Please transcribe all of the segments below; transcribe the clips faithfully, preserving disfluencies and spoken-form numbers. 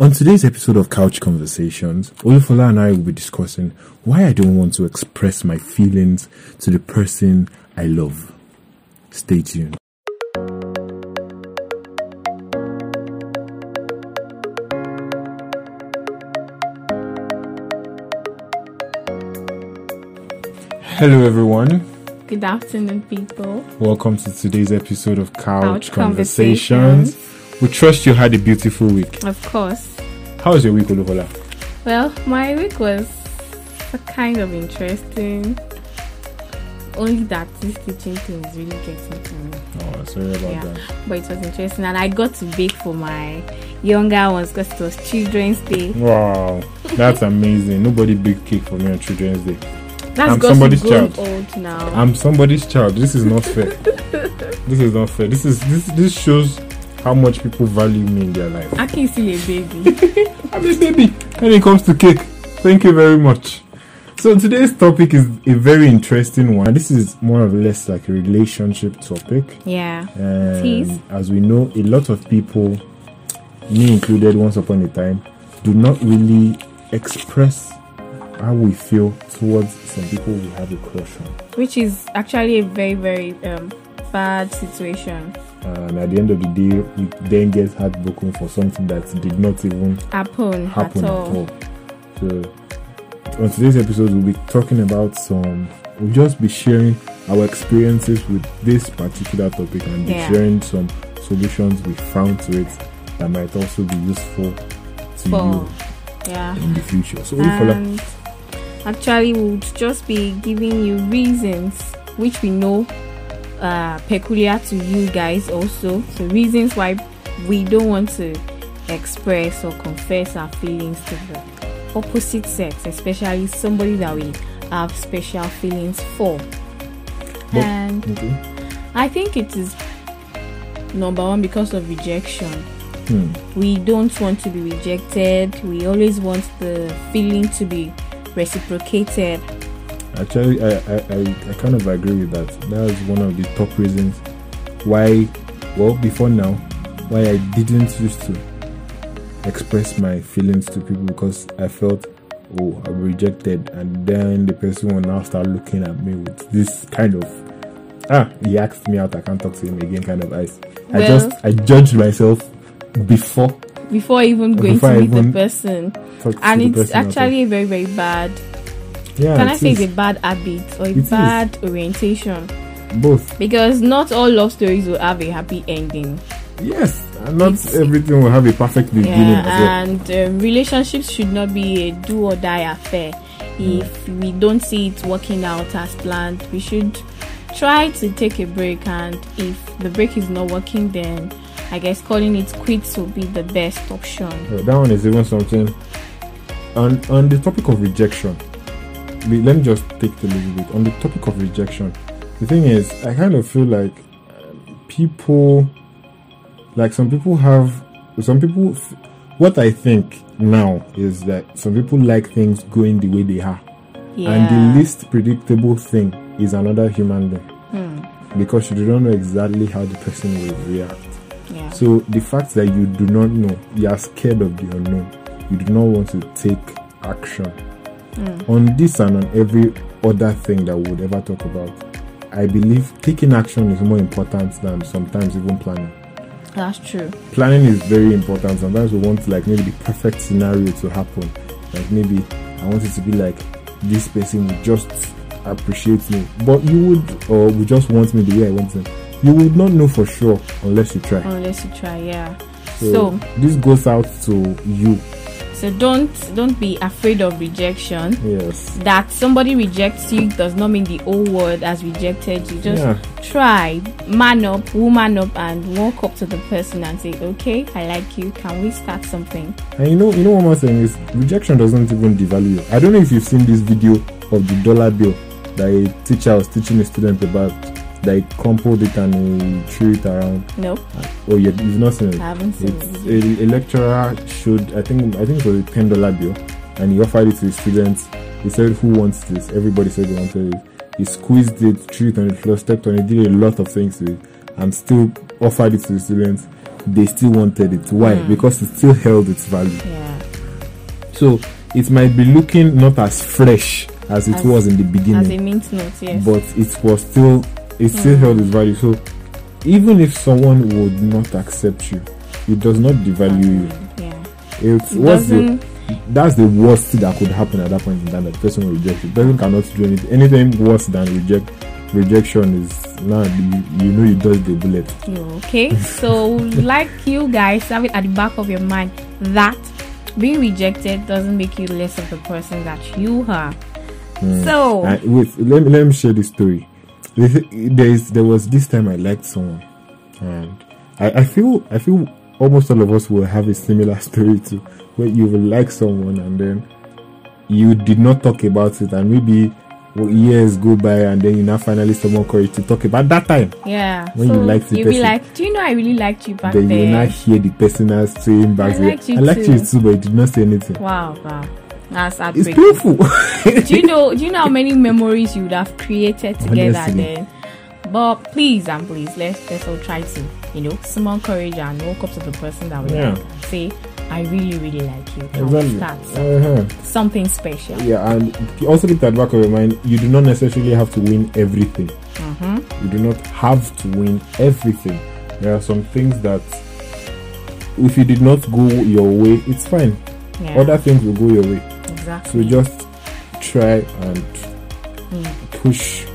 On today's episode of Couch Conversations, Olufola and I will be discussing why I don't want to express my feelings to the person I love. Stay tuned. Hello everyone. Good afternoon people. Welcome to today's episode of Couch, Couch Conversations. Conversations. We trust you had a beautiful week. Of course. How was your week, Olufola? Well, my week was kind of interesting. Only that this teaching thing is really getting to me. Oh, sorry about yeah. that. But it was interesting, and I got to bake for my younger ones because it was Children's Day. Wow, that's amazing! Nobody baked cake for me on Children's Day. That's I'm somebody's child. Old now. I'm somebody's child. This is not fair. This is not fair. This is this this shows how much people value me in their life. I can see a baby. I'm a baby when it comes to cake. Thank you very much. So today's topic is a very interesting one. This is more or less like a relationship topic. Yeah. And as we know, a lot of people, me included once upon a time, do not really express how we feel towards some people we have a crush on. Which is actually a very, very um, bad situation. And at the end of the day, we then get heartbroken for something that did not even happen, happen at, all. at all. So, on today's episode, we'll be talking about some. We'll just be sharing our experiences with this particular topic and be yeah. sharing some solutions we found to it that might also be useful to for, you yeah. in the future. So, and actually, we'll just be giving you reasons which we know. Uh, peculiar to you guys also, so reasons why we don't want to express or confess our feelings to the opposite sex, especially somebody that we have special feelings for. But, and mm-hmm. I think it is number one because of rejection. Hmm. We don't want to be rejected. We always want the feeling to be reciprocated. Actually, I, I, I, I kind of agree with that. That is one of the top reasons why, well, before now, why I didn't used to express my feelings to people because I felt, oh, I'm rejected. And then the person will now start looking at me with this kind of, ah, he asked me out, I can't talk to him again kind of eyes. Well, I just, I judged myself before. Before even going before to meet the person. And it's person actually very, very bad. Yeah, Can I say is. it's a bad habit or a it bad is. orientation? Both. Because not all love stories will have a happy ending. Yes, and not it's, everything will have a perfect beginning. Yeah, as well. And uh, relationships should not be a do or die affair. Mm. If we don't see it working out as planned, we should try to take a break. And if the break is not working, then I guess calling it quits will be the best option. Yeah, that one is even something. On, on the topic of rejection. Let me just take it a little bit. On the topic of rejection, the thing is, I kind of feel like people, like some people have, some people, what I think now is that some people like things going the way they are. Yeah. And the least predictable thing is another human being. Hmm. Because you don't know exactly how the person will react. Yeah. So the fact that you do not know, you are scared of the unknown, you do not want to take action. Mm. On this and on every other thing that we would ever talk about, I believe taking action is more important than sometimes even planning. That's true. Planning is very important. Sometimes we want like maybe the perfect scenario to happen. Like maybe I want it to be like this person would just appreciate me, but you would or would just want me the way I want them. You would not know for sure unless you try. Unless you try, yeah. So, so this goes out to you. So don't don't be afraid of rejection. Yes. That somebody rejects you does not mean the whole world has rejected you. Just yeah. try, man up, woman up, and walk up to the person and say, "Okay, I like you. Can we start something?" And you know, you know what I'm saying is rejection doesn't even devalue you. I don't know if you've seen this video of the dollar bill that a teacher was teaching a student about. They crumpled it and he threw it around. Nope. Oh, yeah, you've not seen it. I haven't seen it's it. A, a lecturer showed, I think, I think it was a ten dollar bill, and he offered it to his students. He said, "Who wants this?" Everybody said they wanted it. He squeezed it, threw it on the floor, stepped on it, did a lot of things to it, and still offered it to the students. they still wanted it. Why? Mm. Because it still held its value. Yeah. So it might be looking not as fresh as it as, was in the beginning. As a mint note, yes. But it was still, it still mm. held its value. So even if someone would not accept you, it does not devalue mm. you. Yeah. It's, it what's doesn't... The, that's the worst thing that could happen at that point in time, that the person will reject you. The person cannot do anything. Anything worse than reject rejection is now nah, you know you dodged the bullet. Okay, so like you guys have it at the back of your mind that being rejected doesn't make you less of the person that you are. Mm. So uh, wait, let me let me share this story. There is there was this time I liked someone, and I, I feel I feel almost all of us will have a similar story too. Where you will like someone and then you did not talk about it, and maybe years go by, and then you now finally someone courage to talk about that time. Yeah. When so you liked the you'll person, be like, "Do you know I really liked you back then?" Then you now hear the person as saying back then, "I liked you, I liked too. you too," but you did not say anything. Wow, wow, that's heartbreaking. It's painful. do you know? Do you know how many memories you would have created together Honestly. then? But please and please, let's let's all try to you know summon courage and walk up to the person that we yeah. like and say, I really, really like you. Exactly. That's uh-huh. something special. Yeah, and also keep that back of your mind. You do not necessarily have to win everything. Uh-huh. You do not have to win everything. There are some things that, if you did not go your way, it's fine. Yeah. Other things will go your way. Exactly. So just try and mm. push.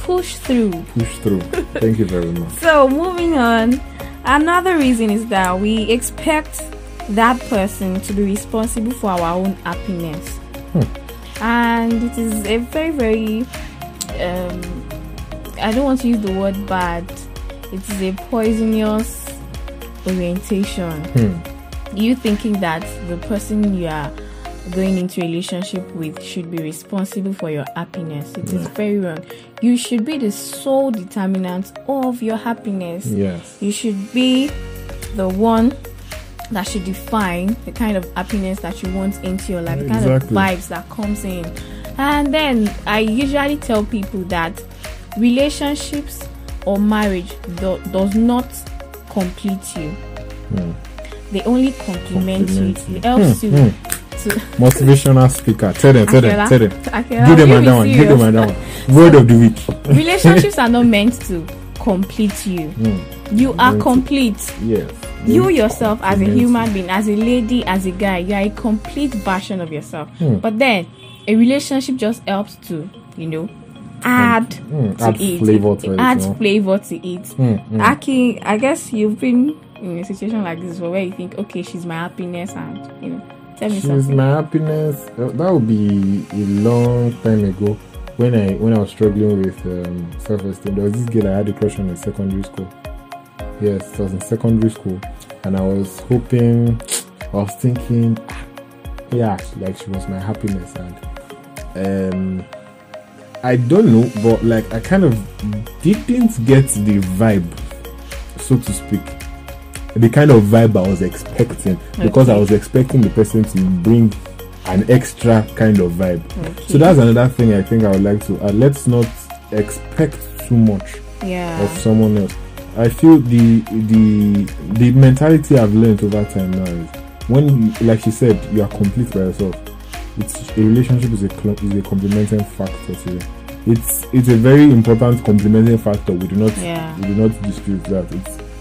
Push through. Push through. Thank you very much. So moving on, another reason is that we expect that person to be responsible for our own happiness, hmm. and it is a very, very um I don't want to use the word bad, it is a poisonous orientation. hmm. You thinking that the person you are going into a relationship with should be responsible for your happiness. It yeah. is very wrong. You should be the sole determinant of your happiness. Yes, you should be the one that should define the kind of happiness that you want into your life, the kind exactly. of vibes that comes in. And then I usually tell people that relationships or marriage do, does not complete you. Hmm. They only complement you. It helps you. Hmm. To Motivational speaker. Tell them, tell them, tell them. Give them another one. Give them another one. Word of the week. Relationships are not meant to complete you. Hmm. You are complete. Yes. You yourself as a human being, as a lady, as a guy, you are a complete version of yourself. Mm. But then a relationship just helps to, you know, add mm. Mm. to add it. Flavor to it. Add flavor to it. Mm. Mm. Aki, I guess you've been in a situation like this where you think, okay, she's my happiness, and you know, tell me she's something. She's my happiness. That would be a long time ago when I when I was struggling with um, self-esteem. There was this girl I had a crush on in secondary school. Yes, I was in secondary school, and I was hoping, I was thinking, yeah, like she was my happiness, and um, I don't know, but like I kind of didn't get the vibe, so to speak, the kind of vibe I was expecting, okay. because I was expecting the person to bring an extra kind of vibe. Okay. So that's another thing I think I would like to add. Let's not expect too much yeah. of someone else. I feel the the the mentality I've learned over time now is when, like she said, you are complete by yourself. It's a relationship is a is a complementing factor to you. It's it's a very important complementing factor. We do not yeah. we do not dispute that.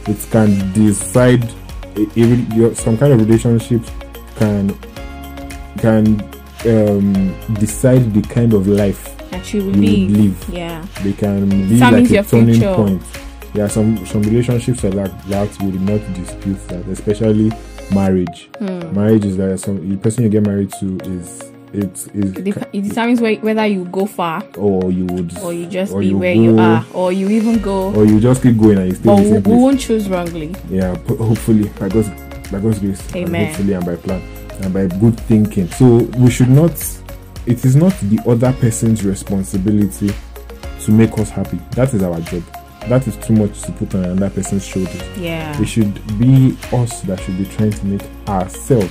It's it can decide it, it, some kind of relationship can can um, decide the kind of life that you will live. Yeah, they can be like a turning point. There are some, some relationships are like that, we do not dispute that, especially marriage. Hmm. Marriage is that some the person you get married to is it's is it, dep- it determines where, whether you go far or you would or you just or be you where go, you are or you even go or you just keep going and you stay. Or in the same place. We won't choose wrongly. Yeah, hopefully by God's by God's grace. Amen. And hopefully and by plan and by good thinking. So we should not. It is not the other person's responsibility to make us happy. That is our job. That is too much to put on another person's shoulders. Yeah, it should be us that should be trying to make ourselves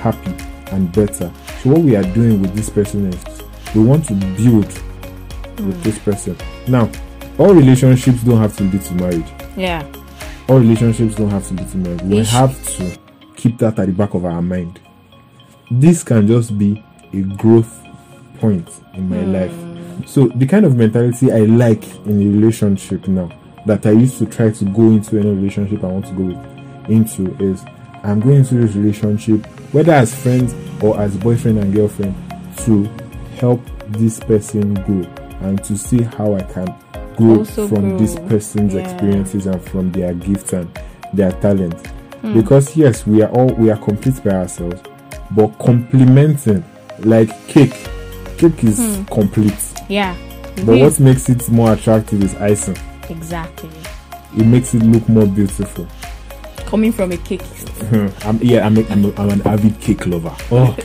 happy and better. So what we are doing with this person is we want to build mm. with this person. Now, all relationships don't have to lead to marriage. Yeah, all relationships don't have to be teamwork. We have to keep that at the back of our mind. This can just be a growth point in my mm. life. So the kind of mentality I like in a relationship now, that I used to try to go into any relationship I want to go with, into is, I'm going into this relationship, whether as friends or as boyfriend and girlfriend, to help this person grow and to see how I can grow also from grow. this person's yeah. experiences and from their gifts and their talents. Mm. Because yes, we are all we are complete by ourselves, but complementing, like cake, cake is mm. complete. Yeah. But is. what makes it more attractive is icing. Exactly. It makes it look more beautiful. Coming from a cake. I'm, yeah, I'm, a, I'm, a, I'm an avid cake lover. Oh,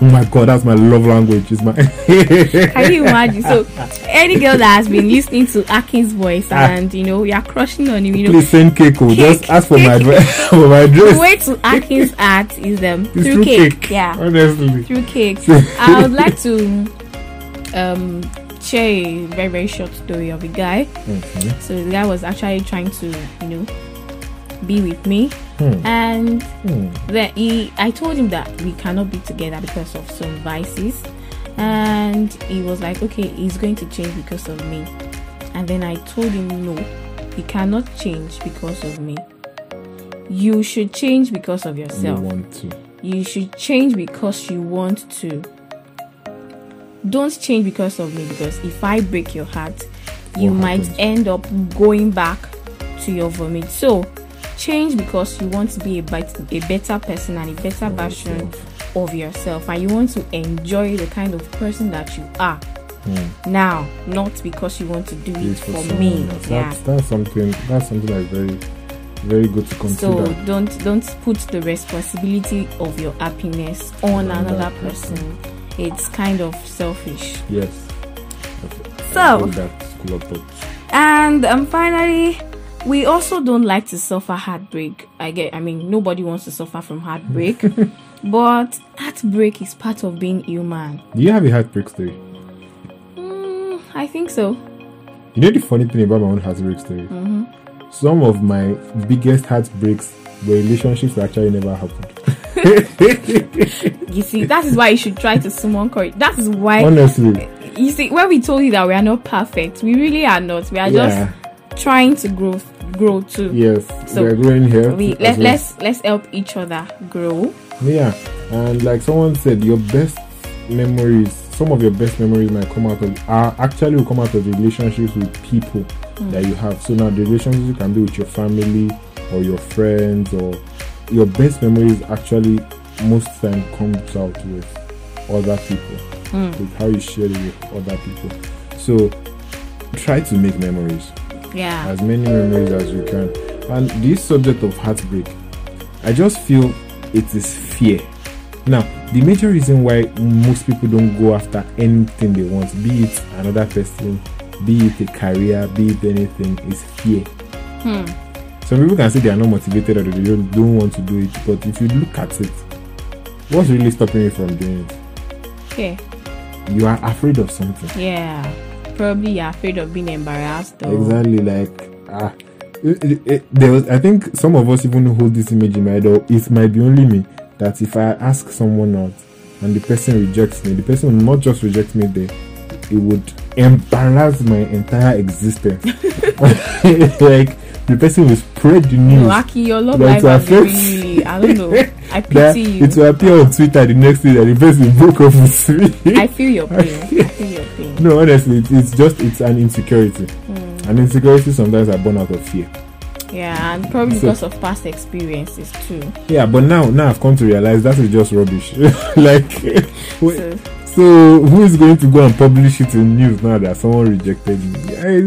oh my God, that's my love language. Is my Can you imagine? So, any girl that has been listening to Akin's voice and you know, you are crushing on him, you know, please send cake. cake Just ask for cake. my address. for my address. The way to Akin's art is um, through, through cake. cake. Yeah, honestly, through cake. I would like to um. share a very very short story of a guy. Okay. So the guy was actually trying to, you know, be with me, hmm. and hmm. then he, I told him that we cannot be together because of some vices, and he was like, okay, he's going to change because of me. And then I told him, no, you cannot change because of me. You should change because of yourself. You want to. You should change because you want to. Don't change because of me, because if I break your heart, you what might happens? end up going back to your vomit. So change because you want to be a, bet- a better person and a better version of yourself, and you want to enjoy the kind of person that you are mm. now, not because you want to do it, it for, for me. That's, yeah. that's something. That's something that's very, very good to consider. So don't don't put the responsibility of your happiness on and another person. person. It's kind of selfish. Yes. So, and um, finally, we also don't like to suffer heartbreak. I get, I mean, nobody wants to suffer from heartbreak, but heartbreak is part of being human. Do you have a heartbreak story? Mm, I think so. You know the funny thing about my own heartbreak story? Mm-hmm. Some of my biggest heartbreaks were relationships that actually never happened. You see, that is why you should try to summon courage. That is why, honestly, you see, when we told you that we are not perfect, we really are not. We are yeah. just trying to grow, grow too. Yes, so we are growing here. We let, well. let's let's help each other grow. Yeah, and like someone said, your best memories, some of your best memories might come out of are actually will come out of the relationships with people mm. that you have. So now the relationships you can be with your family or your friends, or your best memories actually most time comes out with other people, mm. with how you share it with other people. So try to make memories, yeah, as many memories as you can. And this subject of heartbreak, I just feel it is fear. Now, the major reason why most people don't go after anything they want, be it another person, be it a career, be it anything, is fear. Hmm. Some people can say they are not motivated or they don't, don't want to do it, but if you look at it, what's really stopping you from doing it? Okay. You are afraid of something. Yeah. Probably you're afraid of being embarrassed. Or... Exactly. Like, ah, it, it, it, there was. I think some of us even hold this image in mind, or it might be only me, that if I ask someone out and the person rejects me, the person will not just reject me there, it would embarrass my entire existence. Like, the person will spread the news. Lucky, your love life was really, I don't know. I pity you. It will appear on Twitter the next day that the person broke up with me. I feel your pain. I feel your pain. No, honestly, it, it's just it's an insecurity. Mm. And insecurities sometimes are born out of fear. Yeah, and probably so, because of past experiences too. Yeah, but now, now I've come to realize that is just rubbish. Like, so, so who is going to go and publish it in news now that someone rejected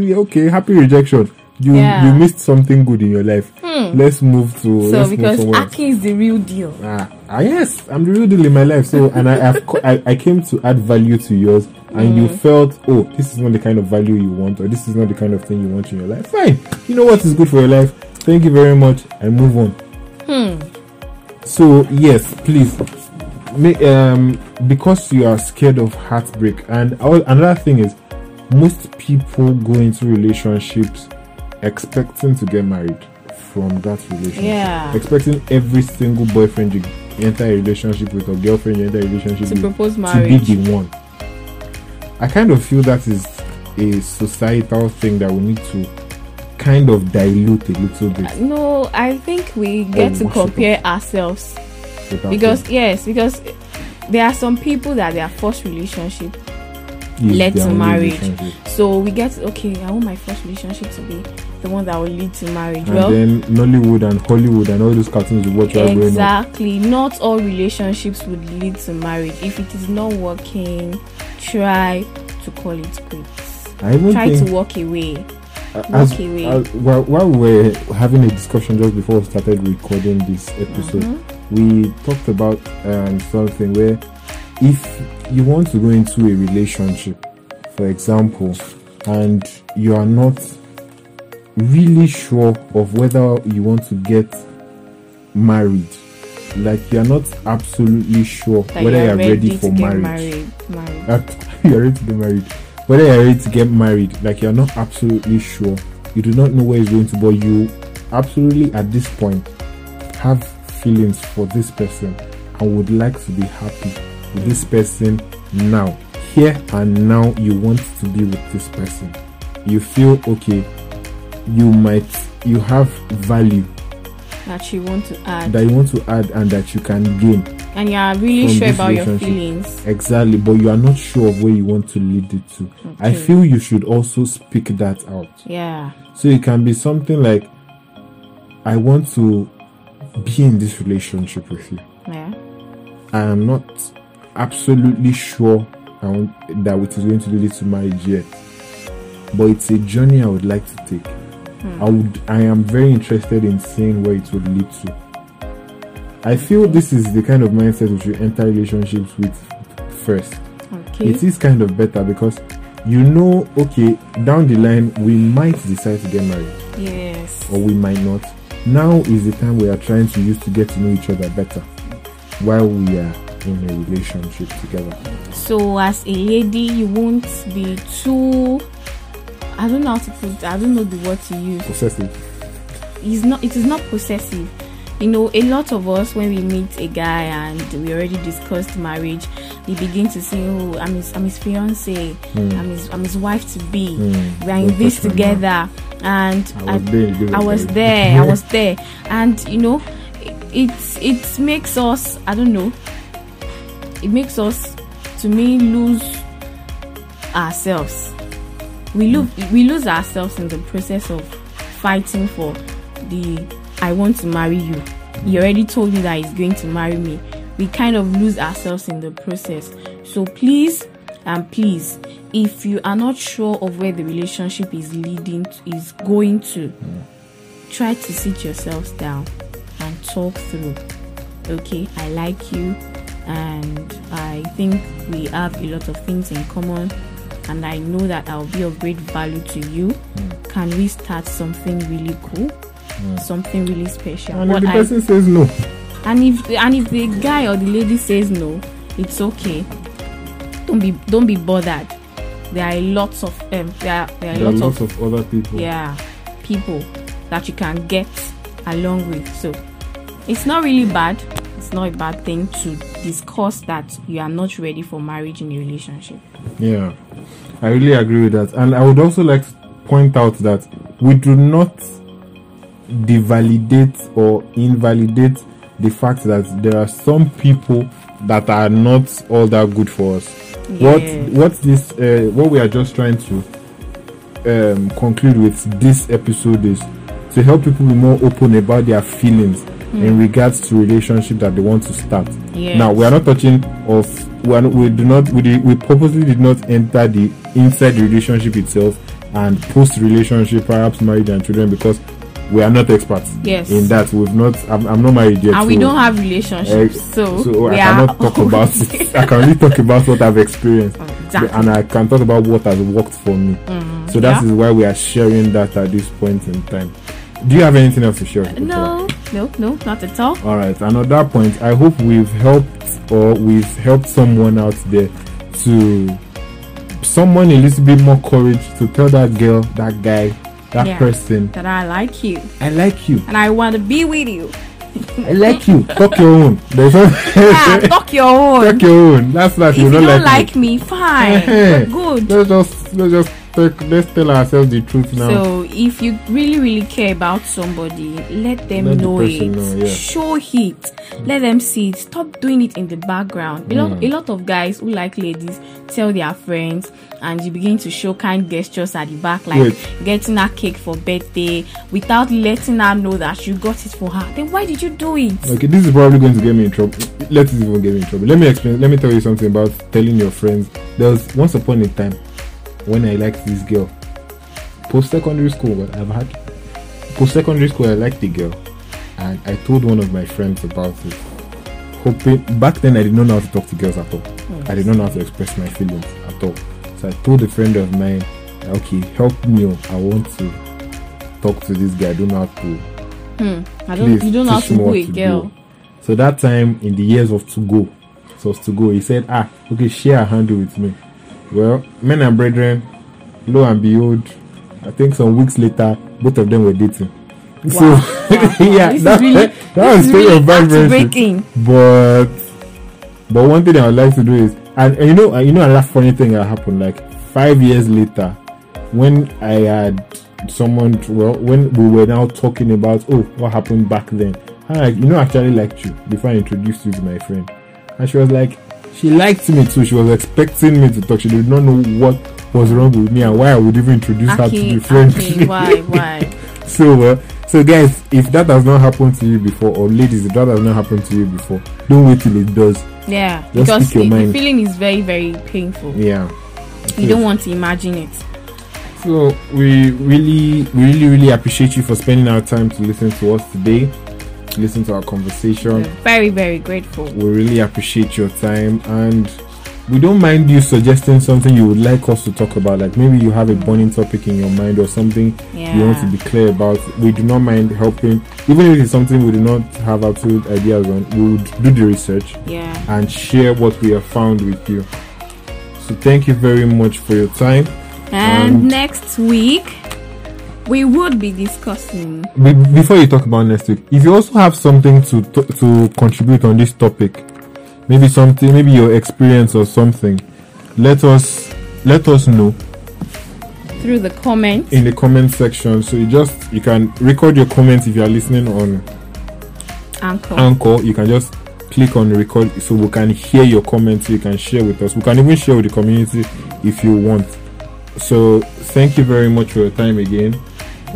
me? Okay, happy rejection. You yeah. you missed something good in your life. Hmm. Let's move to. So let's because Aki is the real deal. Ah, ah yes, I'm the real deal in my life. So and I have co- I, I came to add value to yours, and mm. you felt, oh, this is not the kind of value you want, or this is not the kind of thing you want in your life. Fine, you know what is good for your life. Thank you very much, and move on. Hmm. So yes, please, May, um, because you are scared of heartbreak, and all, another thing is, most people go into relationships expecting to get married from that relationship. Yeah. Expecting every single boyfriend you enter a relationship with or girlfriend you enter a relationship to with propose marriage. To be the one. I kind of feel that is a societal thing that we need to kind of dilute a little bit. No, I think we get oh, to compare ourselves. Because, thing. yes, because there are some people that their first relationship yes, led to marriage. So we get, okay, I want my first relationship to be the one that will lead to marriage. And well, then Nollywood and Hollywood and all those cartoons you watch while growing up. Exactly. Not all relationships would lead to marriage. If it is not working, try to call it quits. I even try to walk away. As, as, while, while we were having a discussion just before we started recording this episode, mm-hmm. we talked about um, something where if you want to go into a relationship, for example, and you are not really sure of whether you want to get married, like you are not absolutely sure that whether you are ready, ready for marriage, married, married. At, you are ready to get married. Whether you are ready to get married, like you are not absolutely sure, you do not know where it's going to, but you absolutely at this point have feelings for this person and would like to be happy with this person now. Here and now, you want to be with this person. You feel okay, you might, you have value that you want to add, that you want to add and that you can gain. And you are really sure about your feelings. Exactly, but you are not sure of where you want to lead it to. Okay. I feel you should also speak that out. Yeah. So it can be something like, I want to be in this relationship with you. Yeah. I am not absolutely sure I want, that it is going to lead to marriage yet. But it's a journey I would like to take. Hmm. I would. I am very interested in seeing where it would lead to. I feel this is the kind of mindset we should enter relationships with first. Okay. It is kind of better because you know, okay, down the line, we might decide to get married. Yes. Or we might not. Now is the time we are trying to use to get to know each other better while we are in a relationship together. So as a lady, you won't be too, I don't know how to put it, I don't know the word to use. Possessive. It's not, it is not possessive. You know, a lot of us, when we meet a guy and we already discussed marriage, we begin to say, oh, I'm his, I'm his fiancé, mm. I'm, his, I'm his wife to be, mm. we are in this together, and I was, I, there, I was there, I was there, and you know, it, it, it makes us, I don't know, it makes us, to me, lose ourselves. We, lo- mm. we lose ourselves in the process of fighting for the I want to marry you. He already told me that he's going to marry me. We kind of lose ourselves in the process. So please and please, if you are not sure of where the relationship is leading, is going to, try to sit yourselves down and talk through. Okay, I like you and I think we have a lot of things in common and I know that I'll be of great value to you. Can we start something really cool? Mm. Something really special. And what if the person I, says no, and if and if the guy or the lady says no, it's okay. Don't be don't be bothered. There are lots of um, there are, there are, there lots, are lots of, of other people. Yeah, people that you can get along with. So it's not really bad. It's not a bad thing to discuss that you are not ready for marriage in your relationship. Yeah, I really agree with that. And I would also like to point out that we do not devalidate or invalidate the fact that there are some people that are not all that good for us. Yeah. What what this uh, what we are just trying to um, conclude with this episode is to help people be more open about their feelings mm. in regards to relationship that they want to start. Yes. Now we are not touching of we, are not, we do not we did, we purposely did not enter the inside the relationship itself and post relationship, perhaps marriage and children, because we are not experts yes. in that. We've not. I'm, I'm not married yet, and so, we don't have relationships, uh, so, so I cannot talk about it. I can only talk about what I've experienced, oh, exactly. and I can talk about what has worked for me. Mm, so that yeah. is why we are sharing that at this point in time. Do you have anything else to share? Uh, no, no, no, not at all. All right, and at that point, I hope we've helped or we've helped someone out there to someone a little bit more courage to tell that girl, that guy, that yeah, person that I like you. I like you. And I want to be with you. I like you. Talk your own. There's no yeah, talk your own. Talk your own. That's not. If you don't, you don't like, like me, me fine. Hey, good. Let's just let's just talk, let's tell ourselves the truth now. So if you really really care about somebody, let them let know the it. Know, yeah. Show it. Let them see it. Stop doing it in the background. A mm. lot a lot of guys who like ladies tell their friends, and you begin to show kind gestures at the back, like Wait. getting her cake for birthday without letting her know that you got it for her. Then why did you do it? Okay, this is probably going to get me in trouble. Let this even get me in trouble. Let me explain. Let me tell you something about telling your friends. There was once upon a time when I liked this girl. Post secondary school, but I've had post secondary school. I liked the girl, and I told one of my friends about it. Hoping back then I did not know how to talk to girls at all. Yes. I did not know how to express my feelings at all. So I told a friend of mine, okay, help me, I want to talk to this guy, I don't know how to hmm, I don't, please, you don't know how to do a girl do. So that time, in the years of to go, so to go, he said, ah, okay, share a handle with me. Well, men and brethren, lo and behold, I think some weeks later, both of them were dating. Wow. So wow. yeah, this that, is really, that, that was really heartbreaking. But but one thing I would like to do is, And, and you know, you know, another funny thing that happened, like five years later, when I had someone, well, when we were now talking about, oh, what happened back then, and I, you know, actually liked you before I introduced you to my friend, and she was like, she liked me too. She was expecting me to talk. She did not know what was wrong with me and why I would even introduce okay, her to the friend. Okay, why, why? so, uh, so guys, if that has not happened to you before, or ladies, if that has not happened to you before, don't wait till it does. Yeah, just because the, the feeling is very, very painful. Yeah, you yes. don't want to imagine it. So we really, really, really appreciate you for spending our time to listen to us today, to listen to our conversation. We're very, very grateful. We really appreciate your time, and we don't mind you suggesting something you would like us to talk about. Like maybe you have a burning topic in your mind or something yeah. you want to be clear about. We do not mind helping. Even if it's something we do not have absolute ideas on, we would do the research yeah. and share what we have found with you. So thank you very much for your time. And, and next week, we would be discussing... Before you talk about next week, if you also have something to to, to contribute on this topic, maybe something, maybe your experience or something, let us let us know through the comments, in the comment section. So you just you can record your comments. If you are listening on Anchor, Anchor, you can just click on record, so we can hear your comments. You can share with us. We can even share with the community if you want. So thank you very much for your time again.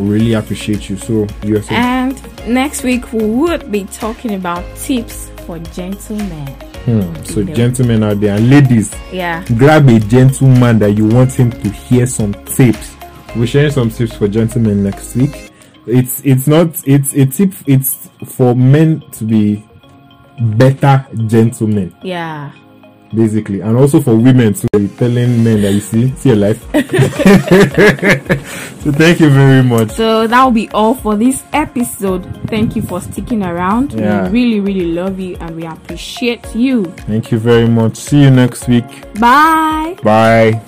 We really appreciate you. So yes. And next week we would be talking about tips for gentlemen. Hmm. So gentlemen out there and ladies, yeah, grab a gentleman that you want him to hear some tips. We're sharing some tips for gentlemen next week. It's it's not it's a tip. It's for men to be better gentlemen. Yeah. Basically, and also for women too. You're telling men that you see see your life. So thank you very much. So that will be all for this episode. Thank you for sticking around. Yeah. We really, really love you and we appreciate you. Thank you very much. See you next week. Bye. Bye.